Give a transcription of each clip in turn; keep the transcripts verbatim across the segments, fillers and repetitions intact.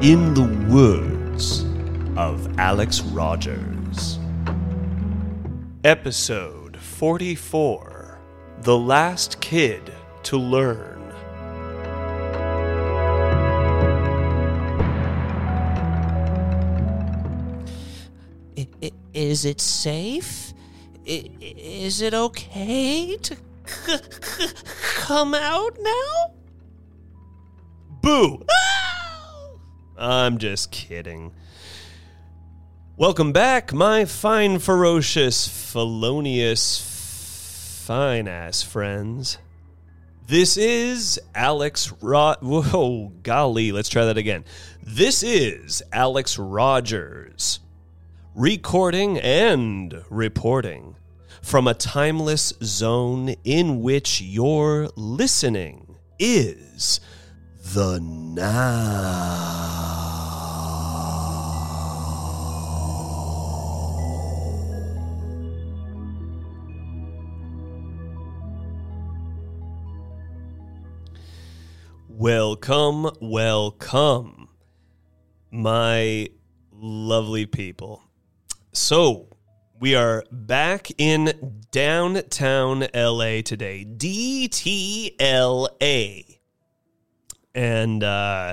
In the words of Alex Rogers. Episode forty-four, The Last Kid to Learn. I, I, is it safe? I, is it okay to c- c- come out now? Boo! I'm just kidding. Welcome back, my fine, ferocious, felonious, fine-ass friends. This is Alex Ro... Whoa, golly, let's try that again. This is Alex Rogers, recording and reporting from a timeless zone in which your listening is the now. Welcome, welcome, my lovely people. So, we are back in downtown L A today. D T L A. And, uh,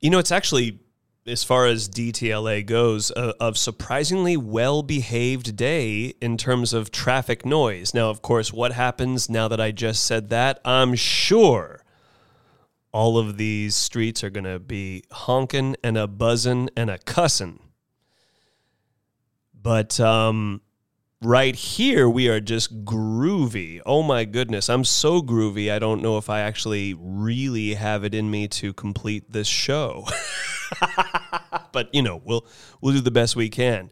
you know, it's actually, as far as D T L A goes, a, a surprisingly well-behaved day in terms of traffic noise. Now, of course, what happens now that I just said that? I'm sure all of these streets are going to be honking and a-buzzing and a-cussing. But um, right here, we are just groovy. Oh my goodness, I'm so groovy, I don't know if I actually really have it in me to complete this show. But, you know, we'll we'll do the best we can.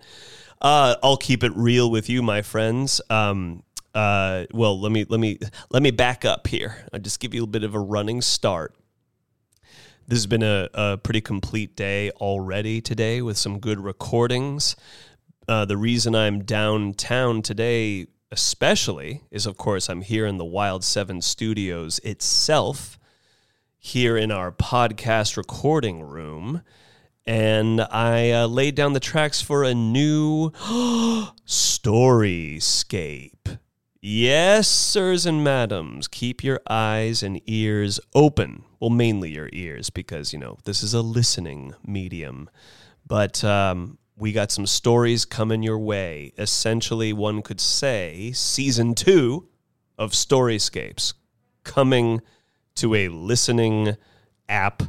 Uh, I'll keep it real with you, my friends. Um, uh, well, let me let me let me back up here. I'll just give you a bit of a running start. This has been a, a pretty complete day already today with some good recordings. Uh, the reason I'm downtown today especially is, of course, I'm here in the Wild Seven Studios itself, here in our podcast recording room, and I uh, laid down the tracks for a new Storyscape. Yes, sirs and madams, keep your eyes and ears open. Well, mainly your ears, because, you know, this is a listening medium, but... um we got some stories coming your way. Essentially, one could say season two of Storyscapes coming to a listening app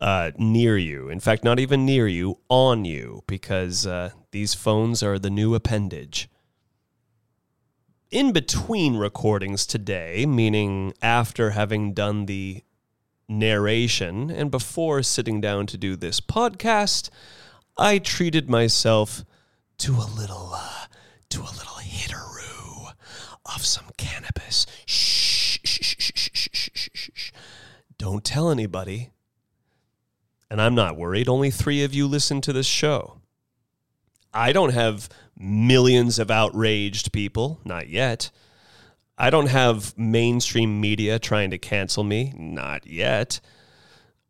uh, near you. In fact, not even near you, on you, because uh, these phones are the new appendage. In between recordings today, meaning after having done the narration and before sitting down to do this podcast, I treated myself to a little, uh, to a little hitteroo of some cannabis. Shh, shh, shh, shh, shh, shh, shh, shh, shh. Don't tell anybody. And I'm not worried. Only three of you listen to this show. I don't have millions of outraged people. Not yet. I don't have mainstream media trying to cancel me. Not yet.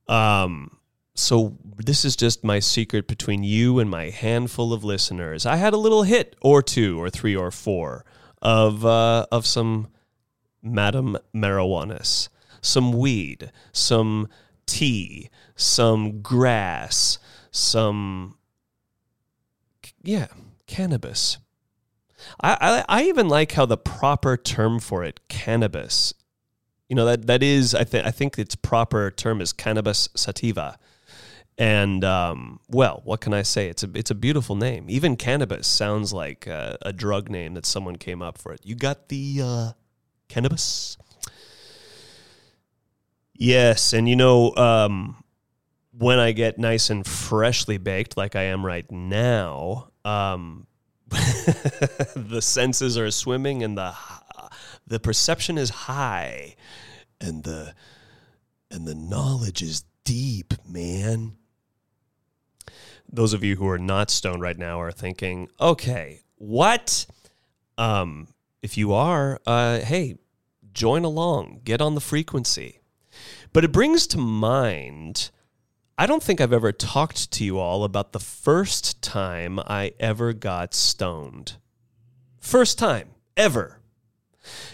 Um, so this is just my secret between you and my handful of listeners. I had a little hit or two or three or four of uh, of some Madam Marijuanas, some weed, some tea, some grass, some... Yeah, cannabis. I, I I even like how the proper term for it, cannabis. You know, that that is, I think I think its proper term is cannabis sativa. And um, well, what can I say? It's a it's a beautiful name. Even cannabis sounds like a, a drug name that someone came up for it. You got the uh, cannabis? Yes, and you know. Um, When I get nice and freshly baked, like I am right now, um, the senses are swimming and the the perception is high, and the and the knowledge is deep, man. Those of you who are not stoned right now are thinking, "Okay, what?" Um, if you are, uh, hey, join along, get on the frequency. But it brings to mind. I don't think I've ever talked to you all about the first time I ever got stoned. First time, ever.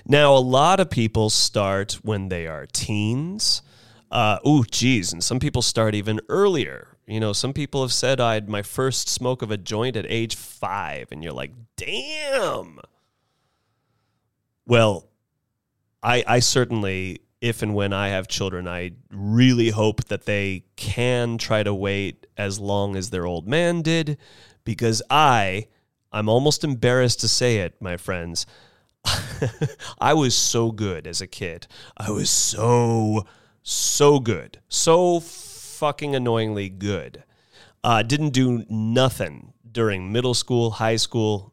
Now, a lot of people start when they are teens. Uh, ooh, geez, and some people start even earlier. You know, some people have said I had my first smoke of a joint at age five, and you're like, damn. Well, I, I certainly... If and when I have children, I really hope that they can try to wait as long as their old man did, because I, I'm almost embarrassed to say it, my friends. I was so good as a kid. I was so, so good. So fucking annoyingly good. Uh, didn't do nothing during middle school, high school.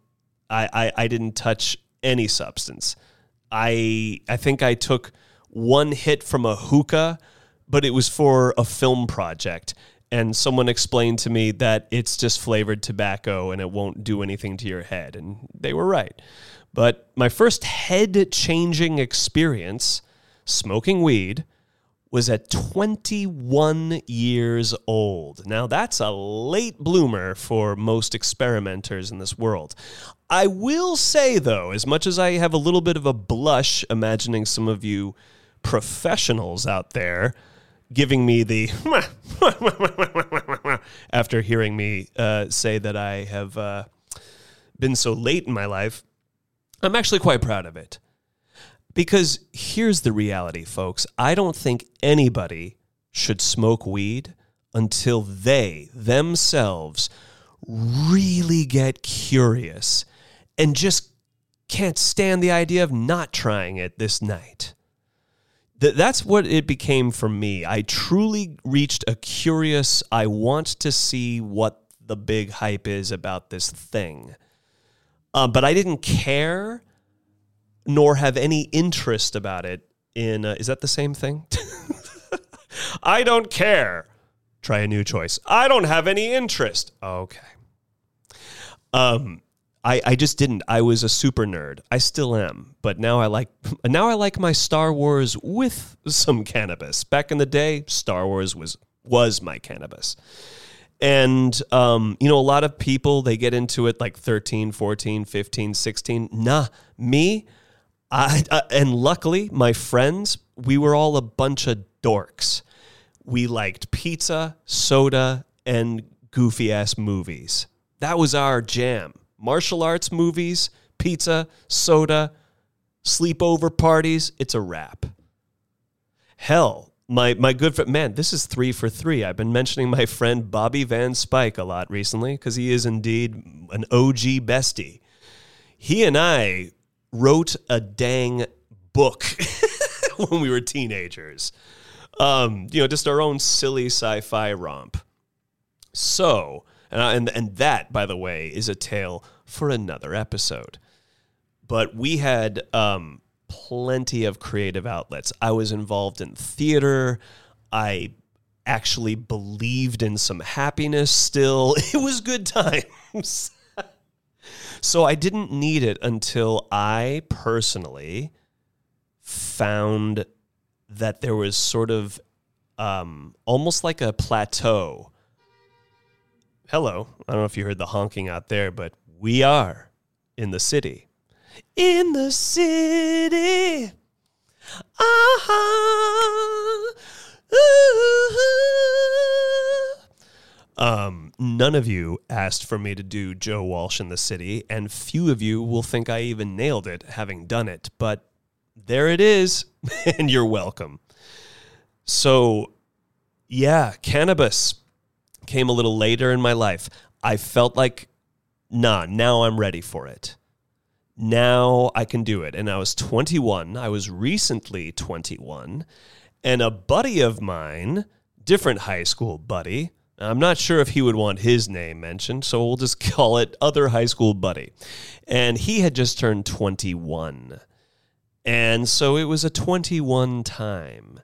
I, I, I didn't touch any substance. I, I think I took... one hit from a hookah, but it was for a film project. And someone explained to me that it's just flavored tobacco and it won't do anything to your head. And they were right. But my first head-changing experience smoking weed was at twenty-one years old. Now, that's a late bloomer for most experimenters in this world. I will say, though, as much as I have a little bit of a blush imagining some of you professionals out there giving me the after hearing me uh, say that I have uh, been so late in my life, I'm actually quite proud of it. Because here's the reality, folks. I don't think anybody should smoke weed until they themselves really get curious and just can't stand the idea of not trying it this night. That's what it became for me. I truly reached a curious, I want to see what the big hype is about this thing. Uh, but I didn't care, nor have any interest about it in... Uh, is that the same thing? I don't care. Try a new choice. I don't have any interest. Okay. Um... I, I just didn't. I was a super nerd. I still am, but now I like now I like my Star Wars with some cannabis. Back in the day, Star Wars was was my cannabis. And um, you know, a lot of people, they get into it like thirteen, fourteen, fifteen, sixteen. Nah, me, I, I and luckily my friends, we were all a bunch of dorks. We liked pizza, soda, and goofy ass movies. That was our jam. Martial arts movies, pizza, soda, sleepover parties, it's a wrap. Hell, My my good friend, man, this is three for three. I've been mentioning my friend Bobby Van Spike a lot recently because he is indeed an O G bestie. He and I wrote a dang book when we were teenagers. Um, you know, just our own silly sci-fi romp. So, and, I, and and that, by the way, is a tale for another episode. But we had um, plenty of creative outlets. I was involved in theater. I actually believed in some happiness still. It was good times. So I didn't need it until I personally found that there was sort of um, almost like a plateau. Hello. I don't know if you heard the honking out there, but we are in the city. In the city. Ah. Uh-huh. Um, none of you asked for me to do Joe Walsh in the City, and few of you will think I even nailed it having done it, but there it is, and you're welcome. So, yeah, cannabis came a little later in my life. I felt like, nah, now I'm ready for it. Now I can do it. And I was twenty-one. I was recently twenty-one, and a buddy of mine, different high school buddy, I'm not sure if he would want his name mentioned, so we'll just call it Other High School Buddy. And he had just turned twenty-one. And so it was a twenty-one time.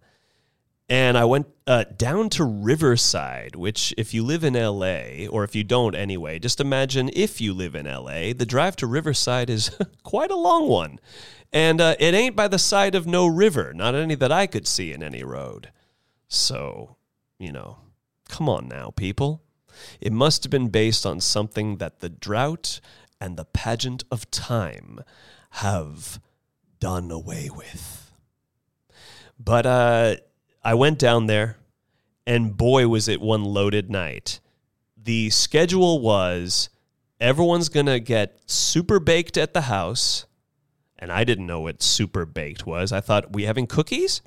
And I went uh, down to Riverside, which if you live in L A, or if you don't anyway, just imagine if you live in L A, the drive to Riverside is quite a long one. And uh, it ain't by the side of no river, not any that I could see in any road. So, you know... Come on now, people. It must have been based on something that the drought and the pageant of time have done away with. But uh, I went down there, and boy, was it one loaded night. The schedule was everyone's going to get super baked at the house, and I didn't know what super baked was. I thought, we having cookies?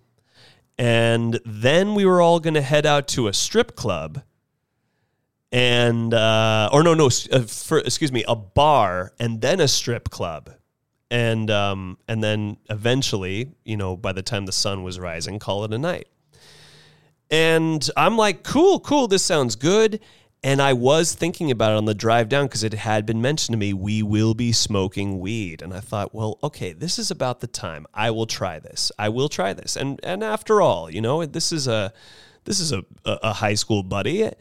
And then we were all going to head out to a strip club and, uh, or no, no, uh, for, excuse me, a bar and then a strip club. And, um, and then eventually, you know, by the time the sun was rising, call it a night. And I'm like, cool, cool. This sounds good. And I was thinking about it on the drive down because it had been mentioned to me, we will be smoking weed. And I thought, well, okay, this is about the time. I will try this. I will try this. And and after all, you know, this is a this is a, a high school buddy.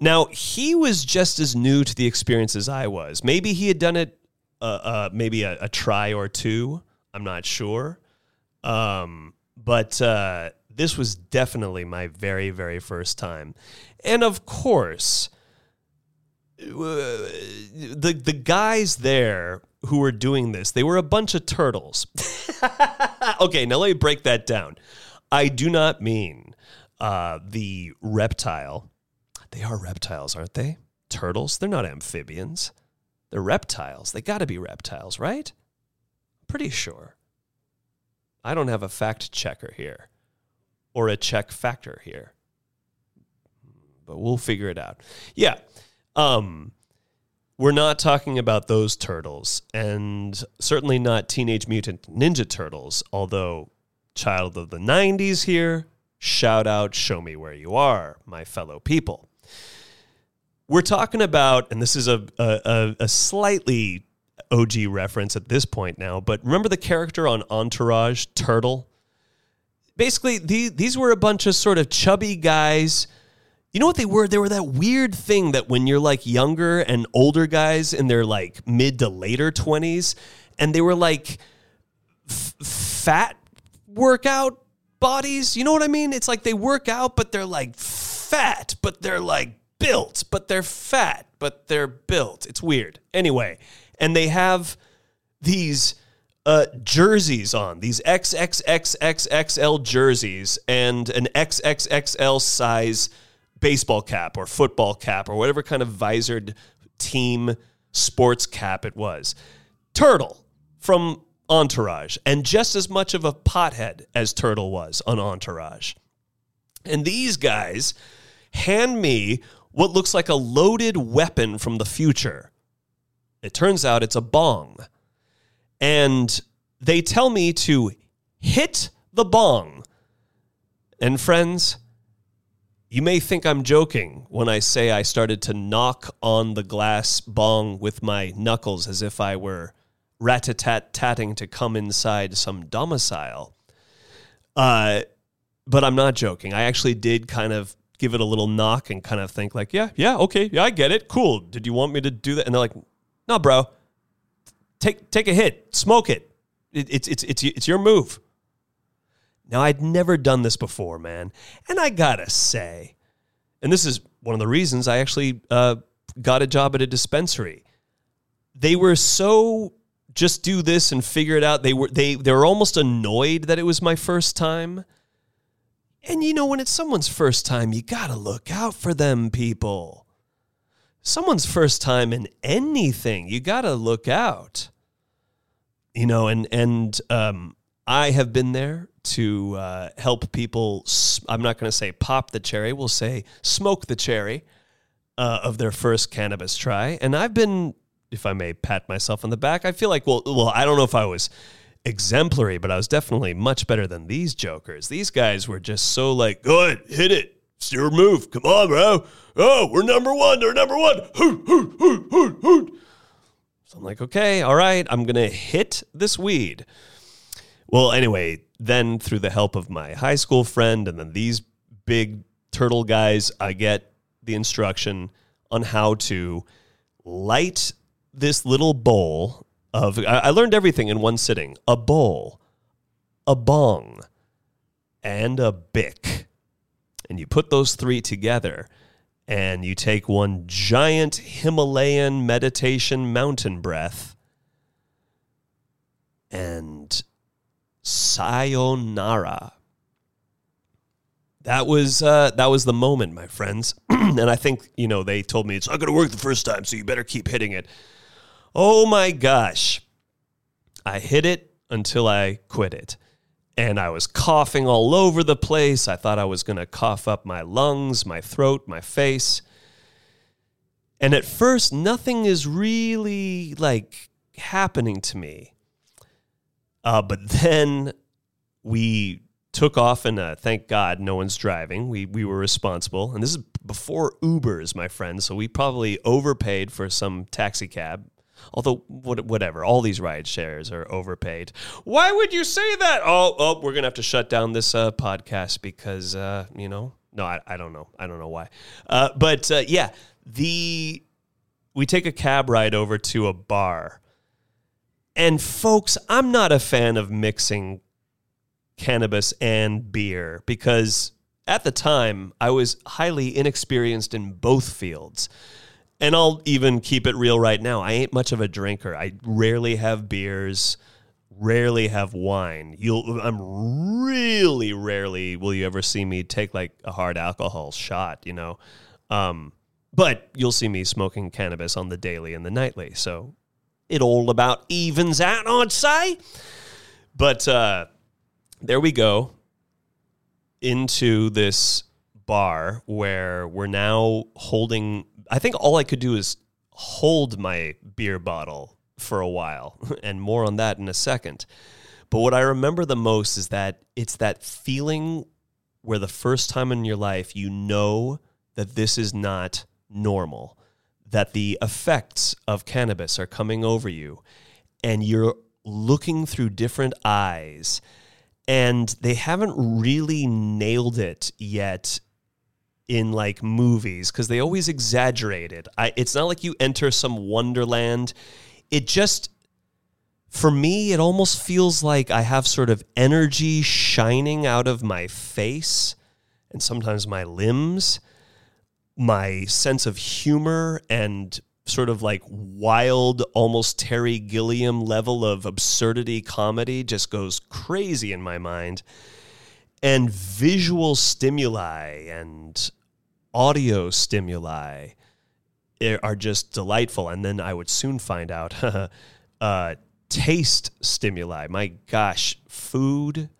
Now, he was just as new to the experience as I was. Maybe he had done it uh, uh, maybe a, a try or two. I'm not sure. Um, but... Uh, This was definitely my very, very first time. And of course, the the guys there who were doing this, they were a bunch of turtles. Okay, now let me break that down. I do not mean uh, the reptile. They are reptiles, aren't they? Turtles? They're not amphibians. They're reptiles. They got to be reptiles, right? Pretty sure. I don't have a fact checker here. Or a check factor here. But we'll figure it out. Yeah. Um, we're not talking about those turtles. And certainly not Teenage Mutant Ninja Turtles. Although, child of the nineties here, shout out, show me where you are, my fellow people. We're talking about, and this is a a, a slightly O G reference at this point now, but remember the character on Entourage, Turtle? Basically, the, these were a bunch of sort of chubby guys. You know what they were? They were that weird thing that when you're like younger and older guys in their like mid to later twenties, and they were like f- fat workout bodies. You know what I mean? It's like they work out, but they're like fat, but they're like built, but they're fat, but they're built. It's weird. Anyway, and they have these... Uh, jerseys on, these triple X L jerseys and an triple X L size baseball cap or football cap or whatever kind of visored team sports cap it was. Turtle from Entourage, and just as much of a pothead as Turtle was on Entourage. And these guys hand me what looks like a loaded weapon from the future. It turns out it's a bong. And they tell me to hit the bong. And friends, you may think I'm joking when I say I started to knock on the glass bong with my knuckles as if I were rat-a-tat-tatting to come inside some domicile. Uh, but I'm not joking. I actually did kind of give it a little knock and kind of think like, yeah, yeah, okay, yeah, I get it. Cool. Did you want me to do that? And they're like, no, bro, take take a hit, smoke it. it it's, it's, it's, it's your move. Now, I'd never done this before, man. And I gotta say, and this is one of the reasons I actually uh, got a job at a dispensary. They were so just do this and figure it out. They were they they were almost annoyed that it was my first time. And you know, when it's someone's first time, you gotta look out for them, people. Someone's first time in anything, you gotta look out. You know, and and um, I have been there to uh, help people, I'm not going to say pop the cherry, we'll say smoke the cherry uh, of their first cannabis try. And I've been, if I may pat myself on the back, I feel like, well, well, I don't know if I was exemplary, but I was definitely much better than these jokers. These guys were just so like, go ahead, hit it. It's your move. Come on, bro. Oh, we're number one. They're number one. Hoot, hoot, hoot, hoot, hoot. So I'm like, okay, all right, I'm going to hit this weed. Well, anyway, then through the help of my high school friend and then these big turtle guys, I get the instruction on how to light this little bowl of... I learned everything in one sitting. A bowl, a bong, and a bic. And you put those three together and you take one giant Himalayan meditation mountain breath and... sayonara. That was uh, that was the moment, my friends. And I think, you know, they told me it's not going to work the first time, so you better keep hitting it. Oh my gosh. I hit it until I quit it. And I was coughing all over the place. I thought I was going to cough up my lungs, my throat, my face. And at first, nothing is really, like, happening to me. Uh, but then we took off, and uh, thank God no one's driving. We we were responsible. And this is before Ubers, my friend, so we probably overpaid for some taxi cab. Although, what, whatever, all these ride shares are overpaid. Why would you say that? Oh, oh, we're going to have to shut down this uh, podcast because, uh, you know, no, I, I don't know. I don't know why. Uh, but, uh, yeah, the we take a cab ride over to a bar. And folks, I'm not a fan of mixing cannabis and beer because at the time I was highly inexperienced in both fields. And I'll even keep it real right now. I ain't much of a drinker. I rarely have beers, rarely have wine. You'll, I'm really rarely will you ever see me take like a hard alcohol shot, you know. Um, but you'll see me smoking cannabis on the daily and the nightly, so... it all about evens out, I'd say. But uh, there we go into this bar where we're now holding... I think all I could do is hold my beer bottle for a while, and more on that in a second. But what I remember the most is that it's that feeling where the first time in your life you know that this is not normal, that the effects of cannabis are coming over you, and you're looking through different eyes, and they haven't really nailed it yet in, like, movies, because they always exaggerate it. I, it's not like you enter some wonderland. It just, for me, it almost feels like I have sort of energy shining out of my face and sometimes my limbs, my sense of humor and sort of like wild, almost Terry Gilliam level of absurdity comedy just goes crazy in my mind. And visual stimuli and audio stimuli are just delightful. And then I would soon find out uh, taste stimuli. My gosh, food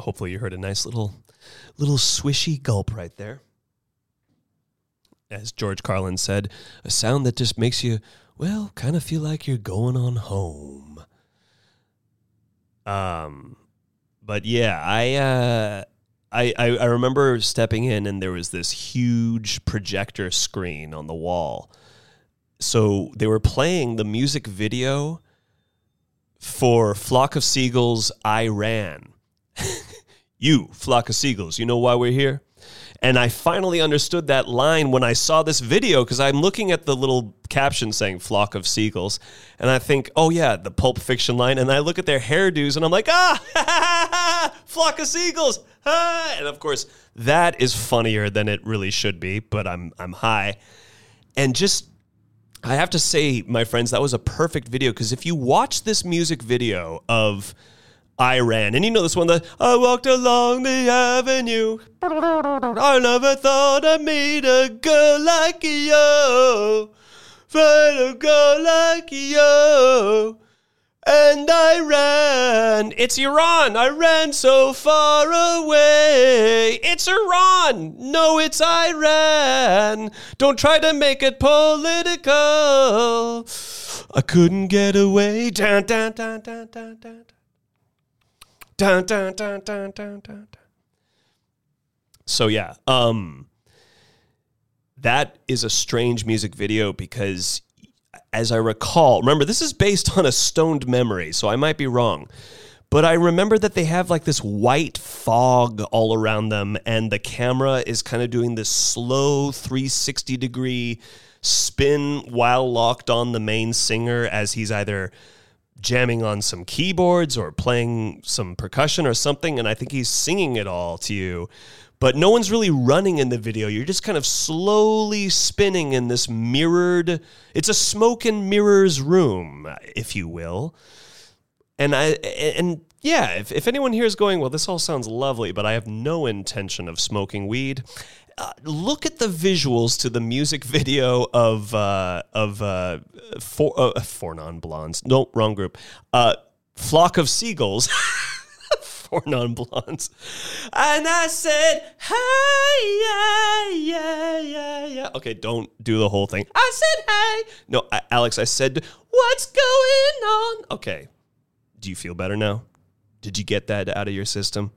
Hopefully you heard a nice little little swishy gulp right there. As George Carlin said, a sound that just makes you, well, kind of feel like you're going on home. Um, but yeah, I... Uh, I, I remember stepping in and there was this huge projector screen on the wall. So they were playing the music video for Flock of Seagulls, I Ran. You, Flock of Seagulls, you know why we're here? And I finally understood that line when I saw this video, because I'm looking at the little caption saying Flock of Seagulls, and I think, oh yeah, the Pulp Fiction line, and I look at their hairdos, and I'm like, ah, Flock of Seagulls, ah! And of course, that is funnier than it really should be, but I'm I'm high. And just, I have to say, my friends, that was a perfect video, because if you watch this music video of I Ran. And you know this one, that I walked along the avenue. I never thought I'd meet a girl like you. Find a girl like you. And I ran. It's Iran. I ran so far away. It's Iran. No, it's Iran. Don't try to make it political. I couldn't get away. Dun, dun, dun, dun, dun, dun. Dun, dun, dun, dun, dun, dun. So yeah, um, that is a strange music video because, as I recall, remember this is based on a stoned memory, so I might be wrong, but I remember that they have like this white fog all around them, and the camera is kind of doing this slow three sixty degree spin while locked on the main singer as he's either jamming on some keyboards or playing some percussion or something, and I think he's singing it all to you. But no one's really running in the video. You're just kind of slowly spinning in this mirrored... It's a smoke and mirrors room, if you will. And I and yeah, if, if anyone here is going, well, this all sounds lovely, but I have no intention of smoking weed, uh, look at the visuals to the music video of uh, of uh, four uh, four non-blondes. No, wrong group. Uh, Flock of Seagulls. porn on blondes. And I said, hey, yeah, yeah, yeah, yeah. Okay, don't do the whole thing. I said, hey. No, I, Alex, I said, what's going on? Okay, do you feel better now? Did you get that out of your system?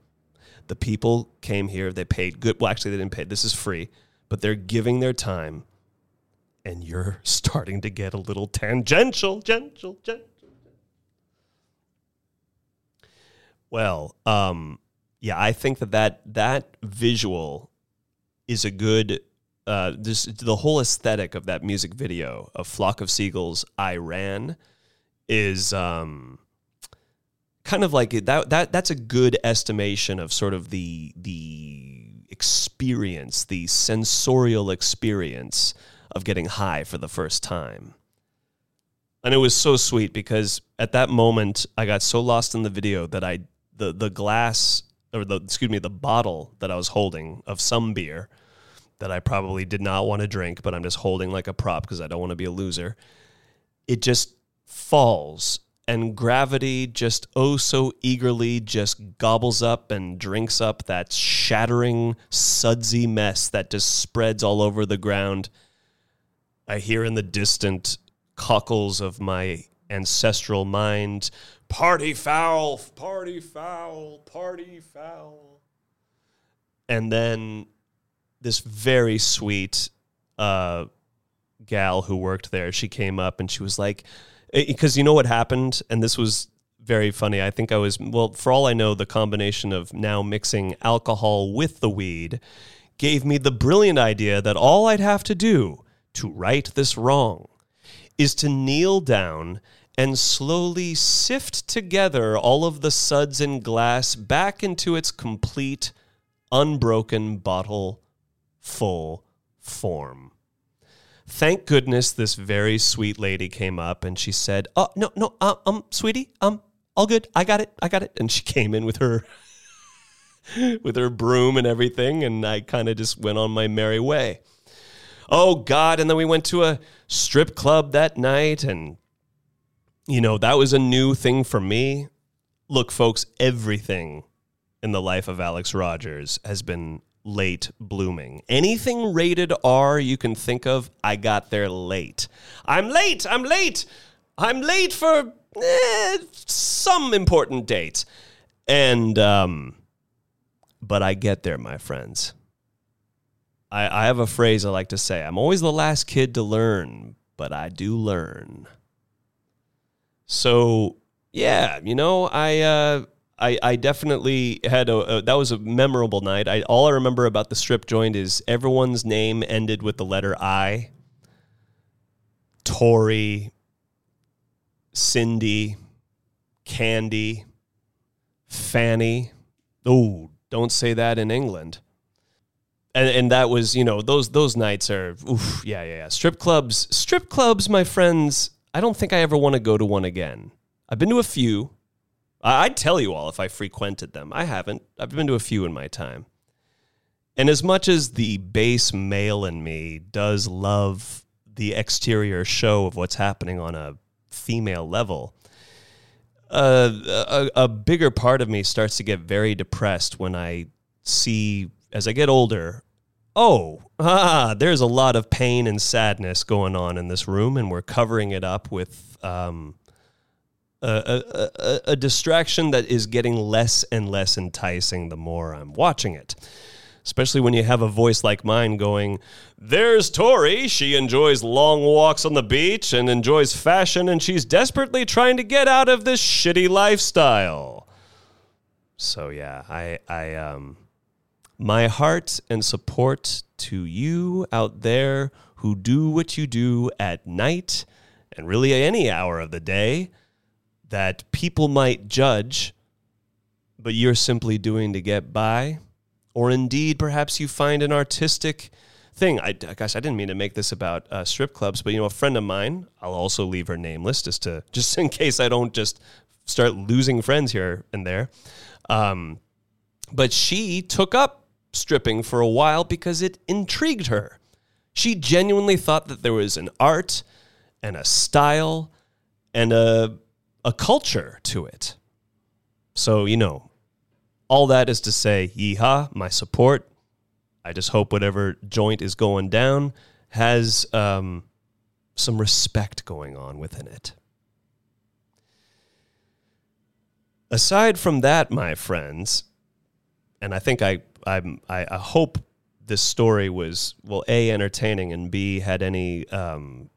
The people came here. They paid good. Well, actually, they didn't pay. This is free. But they're giving their time. And you're starting to get a little tangential, gentle, gentle. Well, um, yeah, I think that that, that visual is a good, uh, this, the whole aesthetic of that music video of Flock of Seagulls, I Ran, is um, kind of like, that. That that's a good estimation of sort of the the experience, the sensorial experience of getting high for the first time. And it was so sweet because at that moment, I got so lost in the video that I, the, the glass, or the, excuse me, the bottle that I was holding of some beer that I probably did not want to drink, but I'm just holding like a prop because I don't want to be a loser. It just falls and gravity just oh so eagerly just gobbles up and drinks up that shattering, sudsy mess that just spreads all over the ground. I hear in the distant cockles of my ancestral mind, party foul, party foul, party foul. And then this very sweet uh, gal who worked there, she came up and she was like, because you know what happened? And this was very funny. I think I was, well, for all I know, the combination of now mixing alcohol with the weed gave me the brilliant idea that all I'd have to do to right this wrong is to kneel down and slowly sift together all of the suds and glass back into its complete, unbroken bottle full form. Thank goodness this very sweet lady came up and she said, oh, no, no, uh, um, sweetie, um, all good. I got it. I got it. And she came in with her, with her broom and everything. And I kind of just went on my merry way. Oh, God, and then we went to a strip club that night, and, you know, that was a new thing for me. Look, folks, everything in the life of Alex Rogers has been late blooming. Anything rated R you can think of, I got there late. I'm late, I'm late, I'm late for eh, some important dates. And, um, but I get there, my friends. I, I have a phrase I like to say. I'm always the last kid to learn, but I do learn. So, yeah, you know, I uh, I, I definitely had a, a, that was a memorable night. I, all I remember about the strip joint is everyone's name ended with the letter I. Tori, Cindy, Candy, Fanny. Oh, don't say that in England. And, and that was, you know, those those nights are, oof, yeah, yeah, yeah. Strip clubs, strip clubs, my friends, I don't think I ever want to go to one again. I've been to a few. I, I'd tell you all if I frequented them. I haven't. I've been to a few in my time. And as much as the base male in me does love the exterior show of what's happening on a female level, uh, a, a bigger part of me starts to get very depressed when I see, as I get older, Oh, ah, there's a lot of pain and sadness going on in this room, and we're covering it up with um, a, a, a, a distraction that is getting less and less enticing the more I'm watching it. Especially when you have a voice like mine going, there's Tori, she enjoys long walks on the beach and enjoys fashion, and she's desperately trying to get out of this shitty lifestyle. So yeah, I, I, um... my heart and support to you out there who do what you do at night and really any hour of the day that people might judge, but you're simply doing to get by. Or indeed, perhaps you find an artistic thing. I, gosh, I didn't mean to make this about uh, strip clubs, but you know, a friend of mine, I'll also leave her nameless just to, just in case I don't just start losing friends here and there. Um, but she took up stripping for a while because it intrigued her. She genuinely thought that there was an art and a style and a a culture to it. So, you know, All that is to say, yeehaw, my support. I just hope whatever joint is going down has um, some respect going on within it. Aside from that, my friends, and I think I I'm, I, I hope this story was, well, A, entertaining, and B, had any um,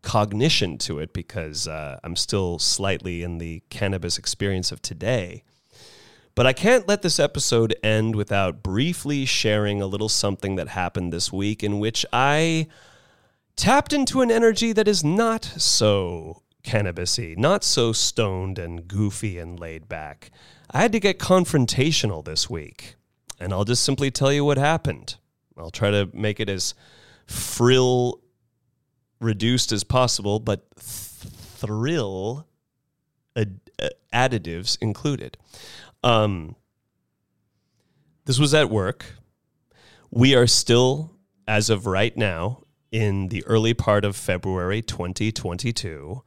cognition to it, because uh, I'm still slightly in the cannabis experience of today. But I can't let this episode end without briefly sharing a little something that happened this week in which I tapped into an energy that is not so cannabis-y, not so stoned and goofy and laid back. I had to get confrontational this week, and I'll just simply tell you what happened. I'll try to make it as frill reduced as possible, but th- thrill ad- additives included. Um, this was at work. We are still, as of right now, in the early part of February twenty twenty-two,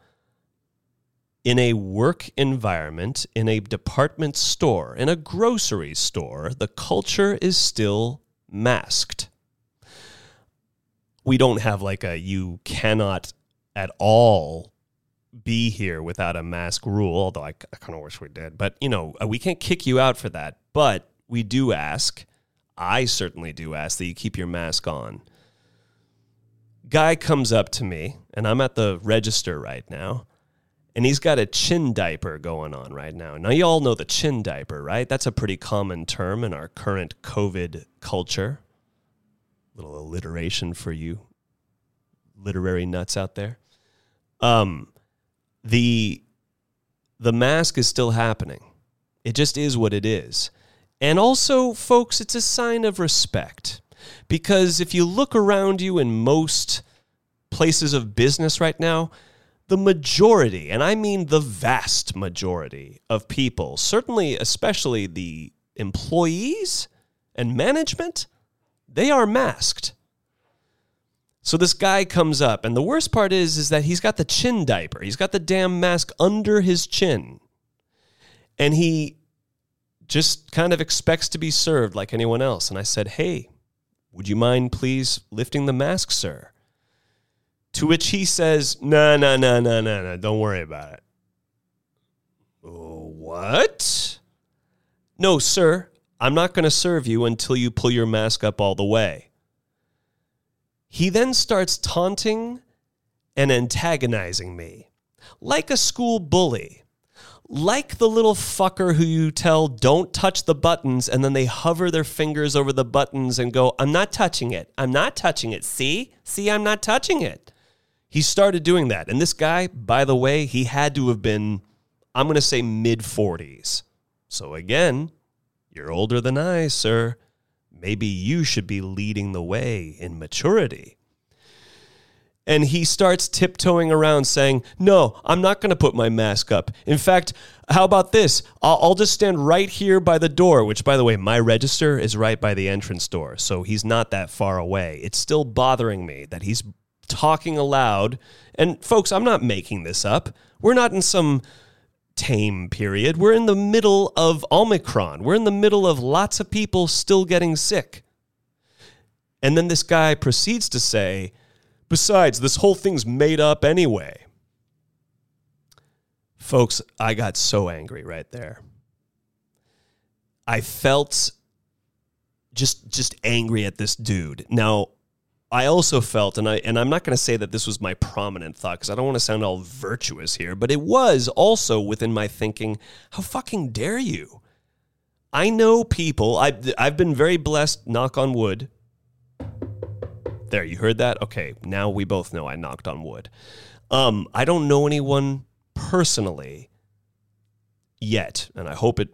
in a work environment, in a department store, in a grocery store, the culture is still masked. We don't have like a you cannot at all be here without a mask rule, although I, I kind of wish we did. But, you know, we can't kick you out for that. But we do ask, I certainly do ask, that you keep your mask on. Guy comes up to me, and I'm at the register right now, and he's got a chin diaper going on right now. Now, you all know the chin diaper, right? That's a pretty common term in our current COVID culture. Little alliteration for you literary nuts out there. Um, the the mask is still happening. It just is what it is. And also, folks, it's a sign of respect. Because if you look around you in most places of business right now, the majority, and I mean the vast majority of people, certainly especially the employees and management, they are masked. So this guy comes up, and the worst part is, is that he's got the chin diaper. He's got the damn mask under his chin. And he just kind of expects to be served like anyone else. And I said, "Hey, would you mind please lifting the mask, sir?" To which he says, no, no, no, no, no, no, don't worry about it. What? "No, sir, I'm not going to serve you until you pull your mask up all the way." He then starts taunting and antagonizing me like a school bully, like the little fucker who you tell don't touch the buttons, and then they hover their fingers over the buttons and go, "I'm not touching it. I'm not touching it. See? See, I'm not touching it." He started doing that. And this guy, by the way, he had to have been, I'm going to say mid forties. So again, you're older than I, sir. Maybe you should be leading the way in maturity. And he starts tiptoeing around saying, "No, I'm not going to put my mask up. In fact, how about this? I'll, I'll just stand right here by the door," which, by the way, my register is right by the entrance door. So he's not that far away. It's still bothering me that he's talking aloud. And folks, I'm not making this up. We're not in some tame period. We're in the middle of Omicron. We're in the middle of lots of people still getting sick. And then this guy proceeds to say, "Besides, this whole thing's made up anyway." Folks, I got so angry right there. I felt just just angry at this dude. Now, I also felt, and, I, and I'm not going to say that this was my prominent thought, because I don't want to sound all virtuous here, but it was also within my thinking, how fucking dare you? I know people, I've, I've been very blessed, knock on wood. There, you heard that? Okay, now we both know I knocked on wood. Um, I don't know anyone personally yet, and I hope it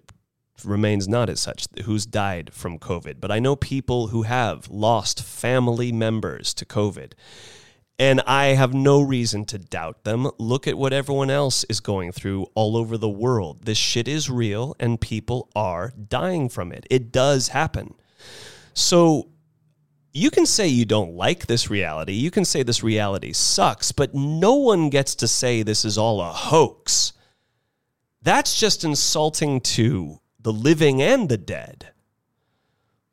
remains not as such, who's died from COVID. But I know people who have lost family members to COVID. And I have no reason to doubt them. Look at what everyone else is going through all over the world. This shit is real and people are dying from it. It does happen. So you can say you don't like this reality. You can say this reality sucks, but no one gets to say this is all a hoax. That's just insulting to the the living and the dead.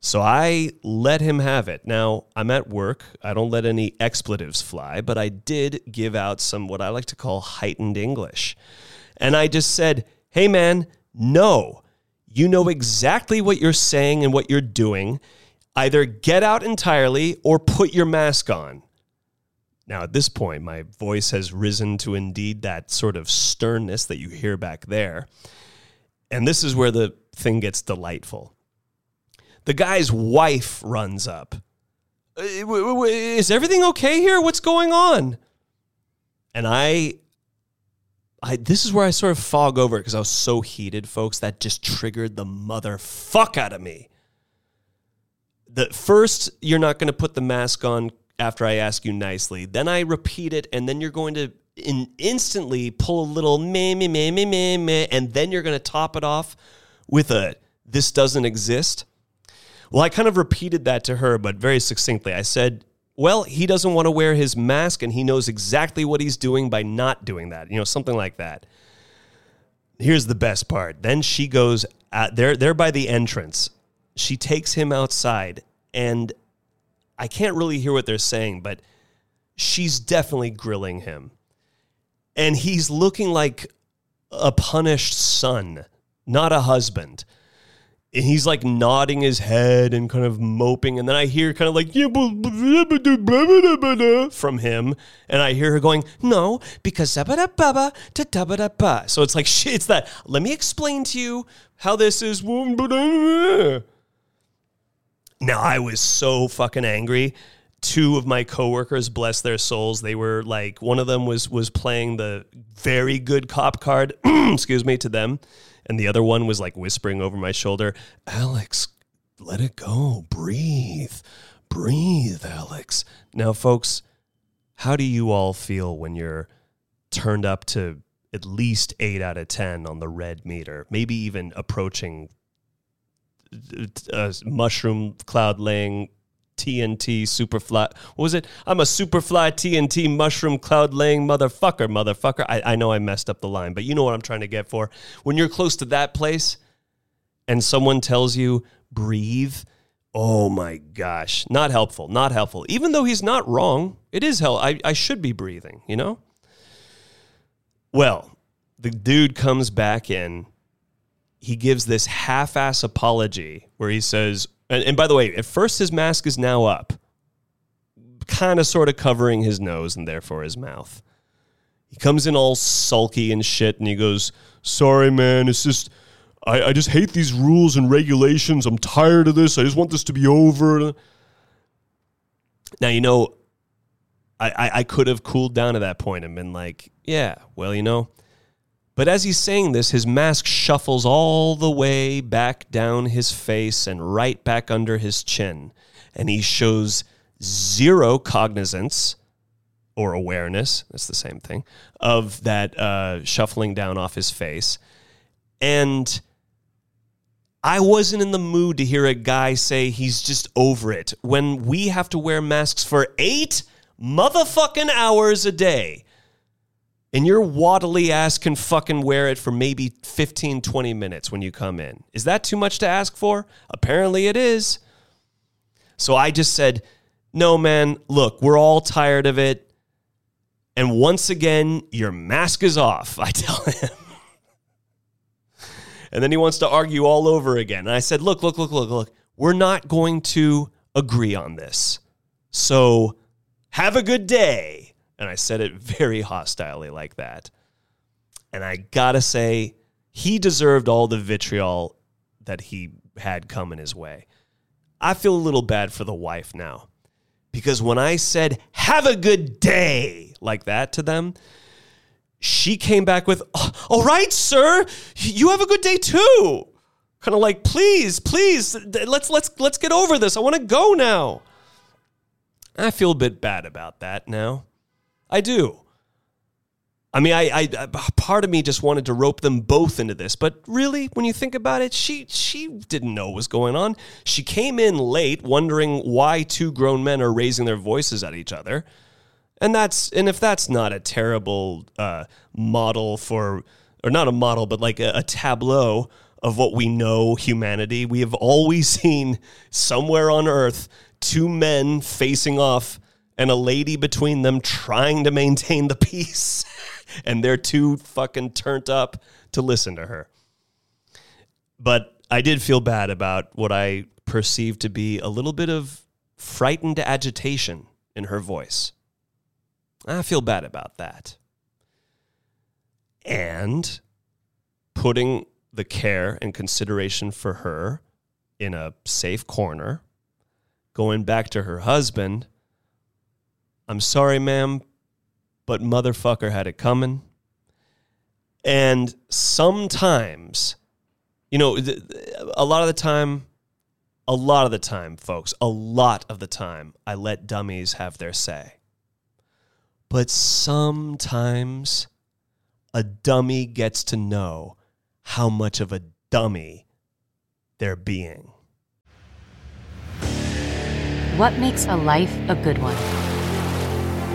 So I let him have it. Now, I'm at work. I don't let any expletives fly, but I did give out some what I like to call heightened English. And I just said, hey, man, no, you know exactly what you're saying and what you're doing. Either get out entirely or put your mask on. Now, at this point, my voice has risen to indeed that sort of sternness that you hear back there. And this is where the thing gets delightful. The guy's wife runs up. Is everything okay here? What's going on? And I, I this is where I sort of fog over because I was so heated, folks. That just triggered the motherfuck out of me. The first, you're not going to put the mask on after I ask you nicely. Then I repeat it, and then you're going to in, instantly pull a little meh, meh, meh, meh, meh, meh, and then you're going to top it off with a, this doesn't exist. Well, I kind of repeated that to her, but very succinctly. I said, well, he doesn't want to wear his mask, and he knows exactly what he's doing by not doing that. You know, something like that. Here's the best part. Then she goes, out, they're, they're by the entrance. She takes him outside, and I can't really hear what they're saying, but she's definitely grilling him. And he's looking like a punished son, not a husband. And he's like nodding his head and kind of moping. And then I hear kind of like from him. And I hear her going, no, because so it's like, shit, it's that. Let me explain to you how this is. Now, I was so fucking angry. Two of my coworkers, bless their souls, they were like, one of them was was playing the very good cop card, excuse me, to them. And the other one was like whispering over my shoulder, Alex, let it go. Breathe. Breathe, Alex. Now, folks, how do you all feel when you're turned up to at least eight out of ten on the red meter? Maybe even approaching a mushroom cloud laying T N T superfly. What was it? I'm a superfly T N T mushroom cloud laying motherfucker, motherfucker. I, I know I messed up the line, but you know what I'm trying to get for. When you're close to that place and someone tells you, breathe, oh my gosh, not helpful, not helpful. Even though he's not wrong, it is hell. I, I should be breathing, you know? Well, the dude comes back in. He gives this half-ass apology where he says, And, and by the way, at first his mask is now up, kind of sort of covering his nose and therefore his mouth. He comes in all sulky and shit, and he goes, sorry, man, it's just, I, I just hate these rules and regulations. I'm tired of this. I just want this to be over. Now, you know, I, I, I could have cooled down at that point and been like, yeah, well, you know. But as he's saying this, his mask shuffles all the way back down his face and right back under his chin. And he shows zero cognizance or awareness, that's the same thing, of that uh, shuffling down off his face. And I wasn't in the mood to hear a guy say he's just over it when we have to wear masks for eight motherfucking hours a day. And your waddly ass can fucking wear it for maybe fifteen, twenty minutes when you come in. Is that too much to ask for? Apparently it is. So I just said, no, man, look, we're all tired of it. And once again, your mask is off, I tell him. And then he wants to argue all over again. And I said, look, look, look, look, look, we're not going to agree on this. So have a good day. And I said it very hostilely like that. And I gotta say, he deserved all the vitriol that he had coming his way. I feel a little bad for the wife now. Because when I said, have a good day, like that to them, she came back with, all right, sir, you have a good day too. Kind of like, please, please, let's let's let's get over this. I want to go now. I feel a bit bad about that now. I do. I mean, I, I, I, part of me just wanted to rope them both into this, but really, when you think about it, she, she didn't know what was going on. She came in late wondering why two grown men are raising their voices at each other. And that's, and if that's not a terrible, uh, model for, or not a model, but like a, a tableau of what we know humanity. We have always seen somewhere on Earth two men facing off and a lady between them trying to maintain the peace. And they're too fucking turned up to listen to her. But I did feel bad about what I perceived to be a little bit of frightened agitation in her voice. I feel bad about that. And putting the care and consideration for her in a safe corner, going back to her husband, I'm sorry, ma'am, but motherfucker had it coming. And sometimes, you know, a lot of the time, a lot of the time, folks, a lot of the time, I let dummies have their say. But sometimes a dummy gets to know how much of a dummy they're being. What makes a life a good one?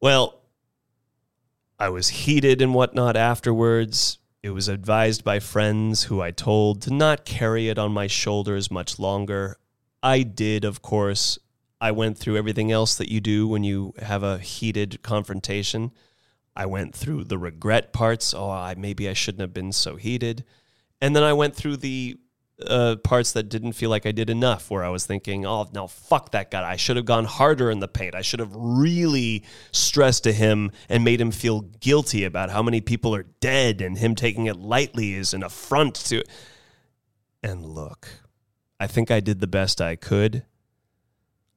Well, I was heated and whatnot afterwards. It was advised by friends who I told to not carry it on my shoulders much longer. I did, of course. I went through everything else that you do when you have a heated confrontation. I went through the regret parts. Oh, I, maybe I shouldn't have been so heated. And then I went through the uh, parts that didn't feel like I did enough, where I was thinking, oh, no, fuck that guy. I should have gone harder in the paint. I should have really stressed to him and made him feel guilty about how many people are dead, and him taking it lightly is an affront to it. And look, I think I did the best I could.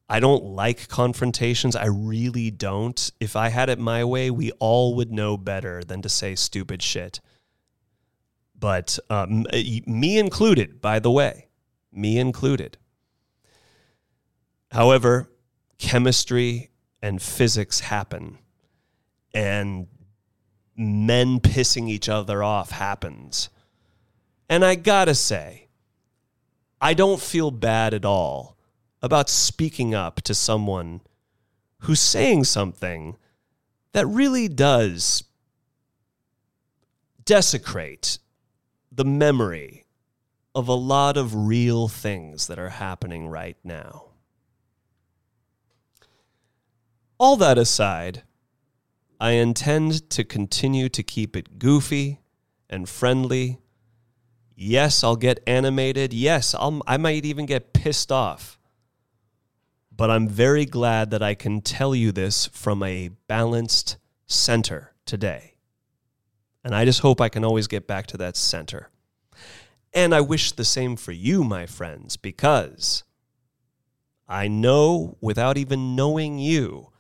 I don't like confrontations. I really don't. If I had it my way, we all would know better than to say stupid shit. But um, me included, by the way, me included. However, chemistry and physics happen, and men pissing each other off happens. And I gotta say, I don't feel bad at all about speaking up to someone who's saying something that really does desecrate the memory of a lot of real things that are happening right now. All that aside, I intend to continue to keep it goofy and friendly. Yes, I'll get animated. Yes, I'll, I might even get pissed off. But I'm very glad that I can tell you this from a balanced center today. And I just hope I can always get back to that center. And I wish the same for you, my friends, because I know without even knowing you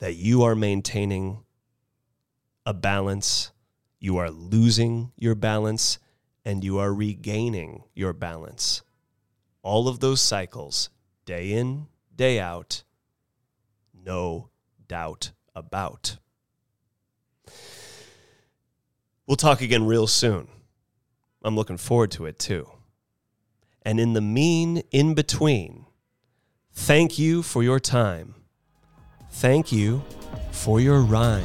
that you are maintaining a balance, you are losing your balance, and you are regaining your balance. All of those cycles, day in, day out, no doubt about. We'll talk again real soon. I'm looking forward to it too. And in the mean in between, thank you for your time. Thank you for your rhyme.